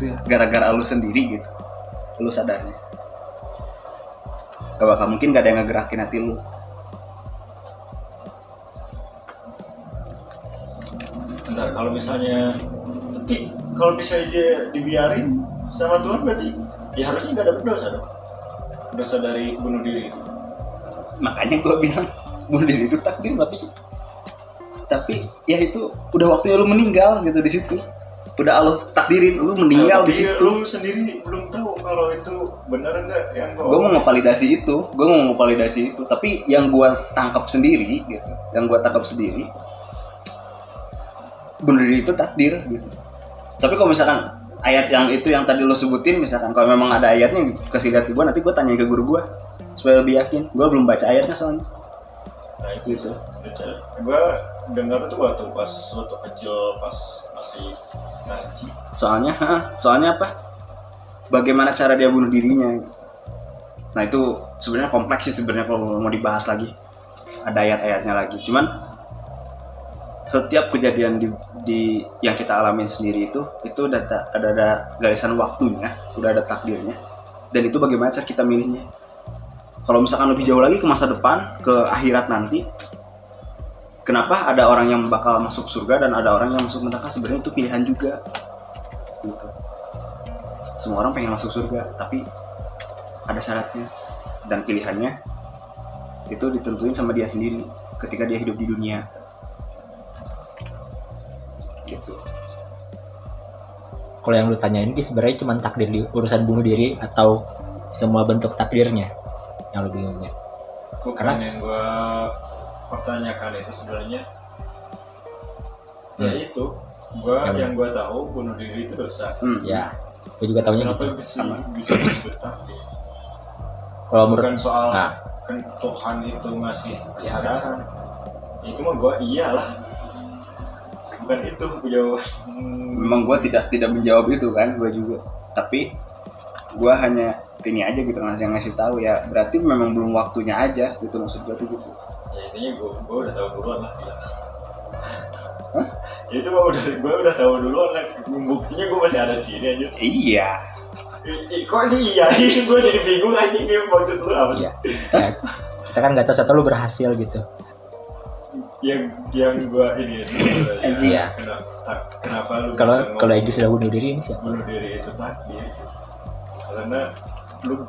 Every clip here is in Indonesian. gitu ya, gara-gara lu sendiri gitu, lu sadarnya. Gak bakal mungkin gak ada yang ngegerakin hati lu. Bentar, kalau misalnya, tapi kalau misalnya dia dibiarin sama Tuhan berarti ya harusnya gak dapat dosa dong. Dosa dari bunuh diri itu. Makanya gue bilang bunuh diri itu takdir, tapi ya itu udah waktunya lu meninggal gitu di situ. Udah Allah takdirin lu meninggal di situ. Lu sendiri belum tahu kalau itu benar enggak yang gue mau ngevalidasi itu, tapi yang gue tangkap sendiri gitu. Bunuh diri itu takdir gitu. Tapi kalau misalkan ayat yang itu yang tadi lo sebutin, misalkan kalau memang ada ayatnya kasih lihat ke gue, nanti gue tanya ke guru gue supaya lebih yakin. Gue belum baca ayatnya soalnya. Nah itu gitu. Gue dengar tuh waktu kecil pas masih ngaji. Soalnya apa? Bagaimana cara dia bunuh dirinya? Nah itu sebenarnya kompleks sih sebenarnya kalau mau dibahas lagi. Ada ayat-ayatnya lagi. Cuman setiap kejadian di yang kita alamin sendiri itu ada garisan waktunya, udah ada takdirnya. Dan itu bagaimana cara kita milihnya. Kalau misalkan lebih jauh lagi ke masa depan, ke akhirat nanti, kenapa ada orang yang bakal masuk surga dan ada orang yang masuk neraka? Sebenarnya itu pilihan juga. Gitu. Semua orang pengen masuk surga, tapi ada syaratnya dan pilihannya itu ditentuin sama dia sendiri ketika dia hidup di dunia. Gitu. Kalau yang lu tanyain ini sebenarnya cuma takdir di urusan bunuh diri atau semua bentuk takdirnya? Yang lebih bingungnya. Karena yang gue pertanyakan itu sebenarnya ya itu yang gue tahu bunuh diri itu dosa. Ya, gue juga tahunya gitu. Bisa takdir. Kalau bukan soal Tuhan itu ngasih kesadaran, itu mah gue iyalah. Bukan itu jawaban. Memang gue tidak menjawab itu kan, gue juga. Tapi gue hanya ini aja gitu ngasih tahu ya, berarti memang belum waktunya aja gitu, maksud gue tuh gitu ya. Intinya gue udah tahu duluan lah ya. Hah? Itu gue udah tahu duluan lah, buktinya gue masih ada di sini aja. Iya kok sih iya ini gue jadi bingung aja nih maksud lu apa. Iya kita kan nggak tahu setelah lu berhasil gitu yang gue ini ya. Kenapa lu kalau Egy sudah bunuh diri ini siapa? Bunuh diri itu takdir karena lu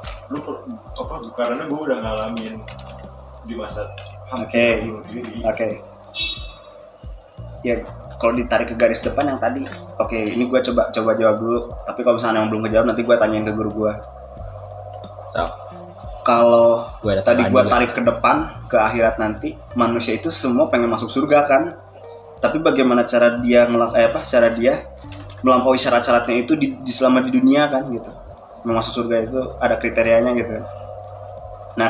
apa karena gue udah ngalamin di masa hampir bunuh diri. Oke. Ya kalau ditarik ke garis depan yang tadi, ini gue coba jawab dulu. Tapi kalau misalnya yang belum kejawab nanti gue tanyain ke guru gue. So, kalau tadi gue tarik ke depan ke akhirat nanti, manusia itu semua pengen masuk surga kan? Tapi bagaimana cara dia melampaui syarat-syaratnya itu di selama di dunia kan gitu? Masuk surga itu ada kriterianya gitu. Nah,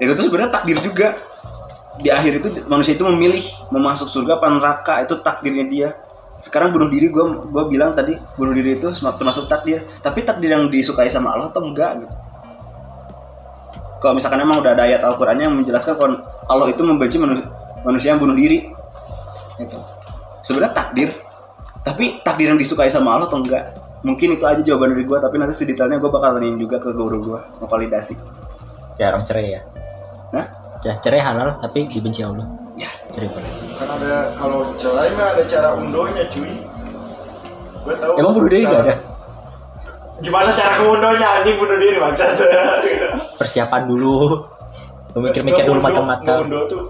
itu tuh sebenarnya takdir juga. Di akhir itu manusia itu memilih mau masuk surga apa neraka, itu takdirnya dia. Sekarang bunuh diri, gue bilang tadi bunuh diri itu termasuk takdir. Tapi takdir yang disukai sama Allah atau enggak gitu. Kalau misalkan emang udah ada ayat Al-Qur'annya yang menjelaskan kalau Allah itu membenci manusia yang bunuh diri. Gitu. Sebenarnya takdir. Tapi takdir yang disukai sama Allah atau enggak? Mungkin itu aja jawaban dari gue, tapi nanti sedetailnya gue bakal tanyain juga ke guru gue, ngevalidasi. Ya orang cerai ya? Hah? Ya cerai halal, tapi dibenci Allah. Ya cerai boleh. Kan ada, kalau cerai mah ada cara undonya cuy. Gue tahu. Emang bunuh diri gak ada? Gimana cara undonya anjing bunuh diri maksudnya? Persiapan dulu, mikir-mikir dulu matang-matang. Undo tuh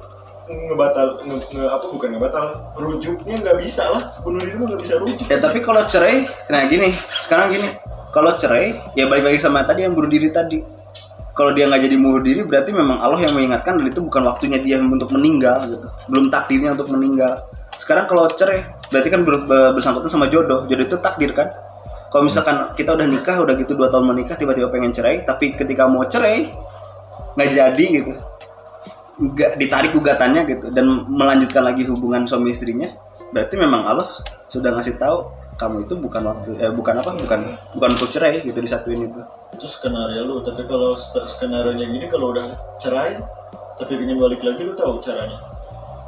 rujuknya nggak bisa lah, bunuh diri mah nggak bisa rujuk ya. Tapi kalau cerai, nah gini kalau cerai ya balik lagi sama tadi yang bunuh diri tadi. Kalau dia nggak jadi bunuh diri berarti memang Allah yang mengingatkan dan itu bukan waktunya dia untuk meninggal gitu, belum takdirnya untuk meninggal. Sekarang kalau cerai berarti kan bersangkutan sama jodoh itu takdir kan. Kalau misalkan kita udah nikah, udah gitu 2 tahun menikah, tiba-tiba pengen cerai, tapi ketika mau cerai nggak jadi gitu, nggak ditarik gugatannya gitu dan melanjutkan lagi hubungan suami istrinya, berarti memang Allah sudah ngasih tahu kamu itu bukan waktu bukan untuk cerai gitu, disatuin itu skenario lu. Tapi kalau skenario nya gini, kalau udah cerai tapi ingin balik lagi, lu tahu caranya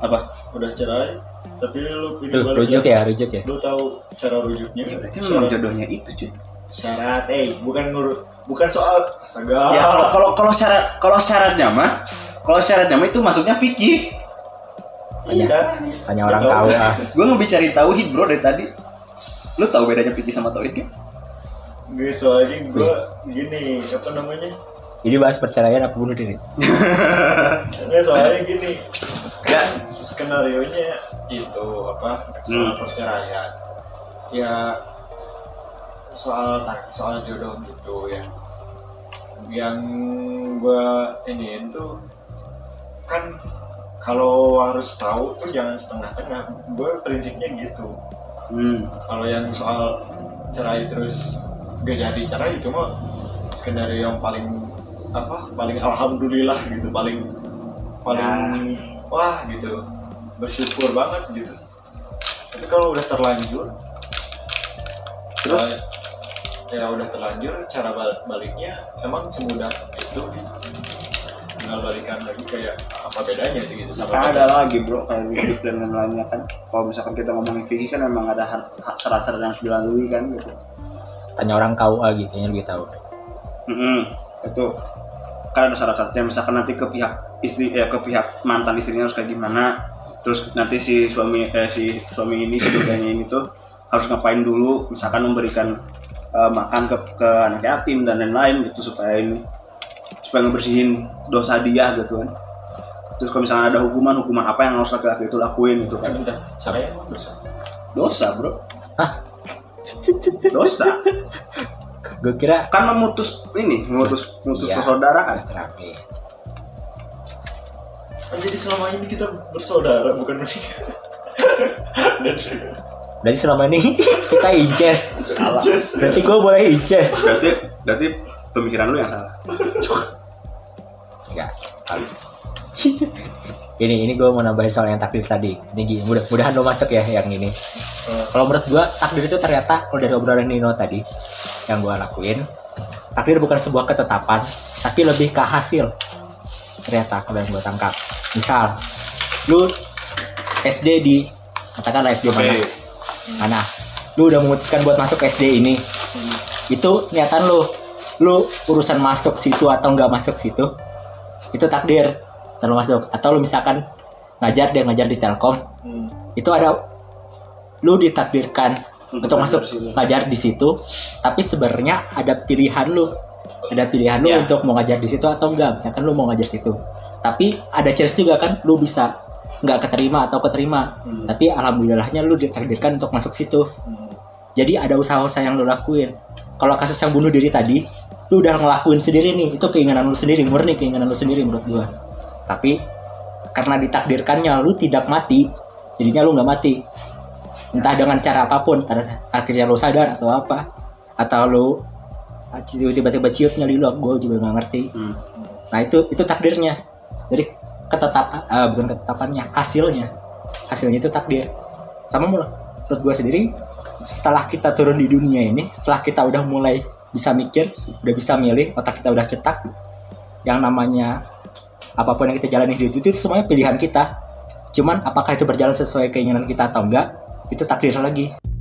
apa? Udah cerai Tapi lu punya rujuk ya, rujuk ya. Lu tahu cara rujuknya? Ya, berarti memang jodohnya itu, cuy. Syarat, bukan soal astaga. Ya kalau syaratnya mah itu masuknya fikih. Iya. Hanya orang tahu. Gua ngebicarin tauhid, bro, dari tadi. Lu tahu bedanya fikih sama tauhid kan? Gue soalnya gua gini, apa namanya? Jadi bahas perceraian apa bunuh diri? Enggak, soalnya gini. Kan skenarionya itu apa? Soal perceraian. Ya soal jodoh gitu ya. Yang gua iniin tuh kan kalau harus tahu tuh jangan setengah-tengah. Gua prinsipnya gitu. Kalau yang soal cerai terus gak jadi cerai itu mah skenario yang paling alhamdulillah gitu, paling wah gitu, bersyukur banget gitu. Tapi kalau udah terlanjur terus ya udah terlanjur, cara baliknya emang semudah itu, tinggal balikan lagi. Kayak apa bedanya gitu sama ada lagi, bro, kayak hidup dan lain-lainnya kan. Kalau misalkan kita ngomongin fikih kan memang ada syarat-syarat yang harus dilalui kan gitu. Tanya orang KUA gitu, yang lebih tahu. Itu kan ada syarat-syaratnya. Misalkan nanti ke pihak mantan istrinya harus kayak gimana, terus nanti si suami ini, si keluarganya ini tuh harus ngapain dulu, misalkan memberikan makan ke anak yatim dan lain-lain gitu, supaya ngebersihin dosa dia gitu kan. Terus kalau misalkan ada hukuman apa yang harus laki-laki itu lakuin gitu kan. Caranya dosa, bro. Hah? Dosa. Gue kira kan memutus iya, persaudaraan terapi. Kan jadi selama ini kita bersaudara bukan menikah. Berarti selama ini kita incest. Salah. Berarti gue boleh incest. Berarti pemikiran lu yang salah. Enggak. Kali. Ini gue mau nambahin soal yang takdir tadi. Ini gini, mudah-mudahan lo masuk ya yang ini. Kalau menurut gue takdir itu ternyata, kalau dari obrolan Nino tadi yang gue lakuin, takdir bukan sebuah ketetapan, tapi lebih ke hasil. Ternyata kalau yang gue tangkap, misal lu SD di, katakanlah SD mana, lu udah memutuskan buat masuk SD ini, itu niatan lu urusan masuk situ atau nggak masuk situ, itu takdir. Atau masuk, atau lu misalkan ngajar di Telkom, itu ada lu ditakdirkan untuk masuk ngajar di situ, tapi sebenarnya ada pilihan lu yeah, untuk mau ngajar di situ atau enggak. Misalkan lu mau ngajar situ, tapi ada chance juga kan lu bisa nggak keterima atau keterima, tapi alhamdulillahnya lu ditakdirkan untuk masuk situ. Jadi ada usaha-usaha yang lu lakuin. Kalau kasus yang bunuh diri tadi, lu udah ngelakuin sendiri nih, itu murni keinginan lu sendiri menurut gua. Tapi karena ditakdirkannya lu tidak mati, jadinya lu nggak mati, entah dengan cara apapun. Akhirnya lu sadar atau apa, atau lu tiba-tiba ciut nyali lu, gue juga nggak ngerti. Nah itu takdirnya. Jadi bukan ketetapannya, hasilnya itu takdir. Sama menurut gue sendiri, setelah kita turun di dunia ini, setelah kita udah mulai bisa mikir, udah bisa milih, otak kita udah cetak, yang namanya apapun yang kita jalani di hidup itu semuanya pilihan kita. Cuman apakah itu berjalan sesuai keinginan kita atau enggak, itu takdir lagi.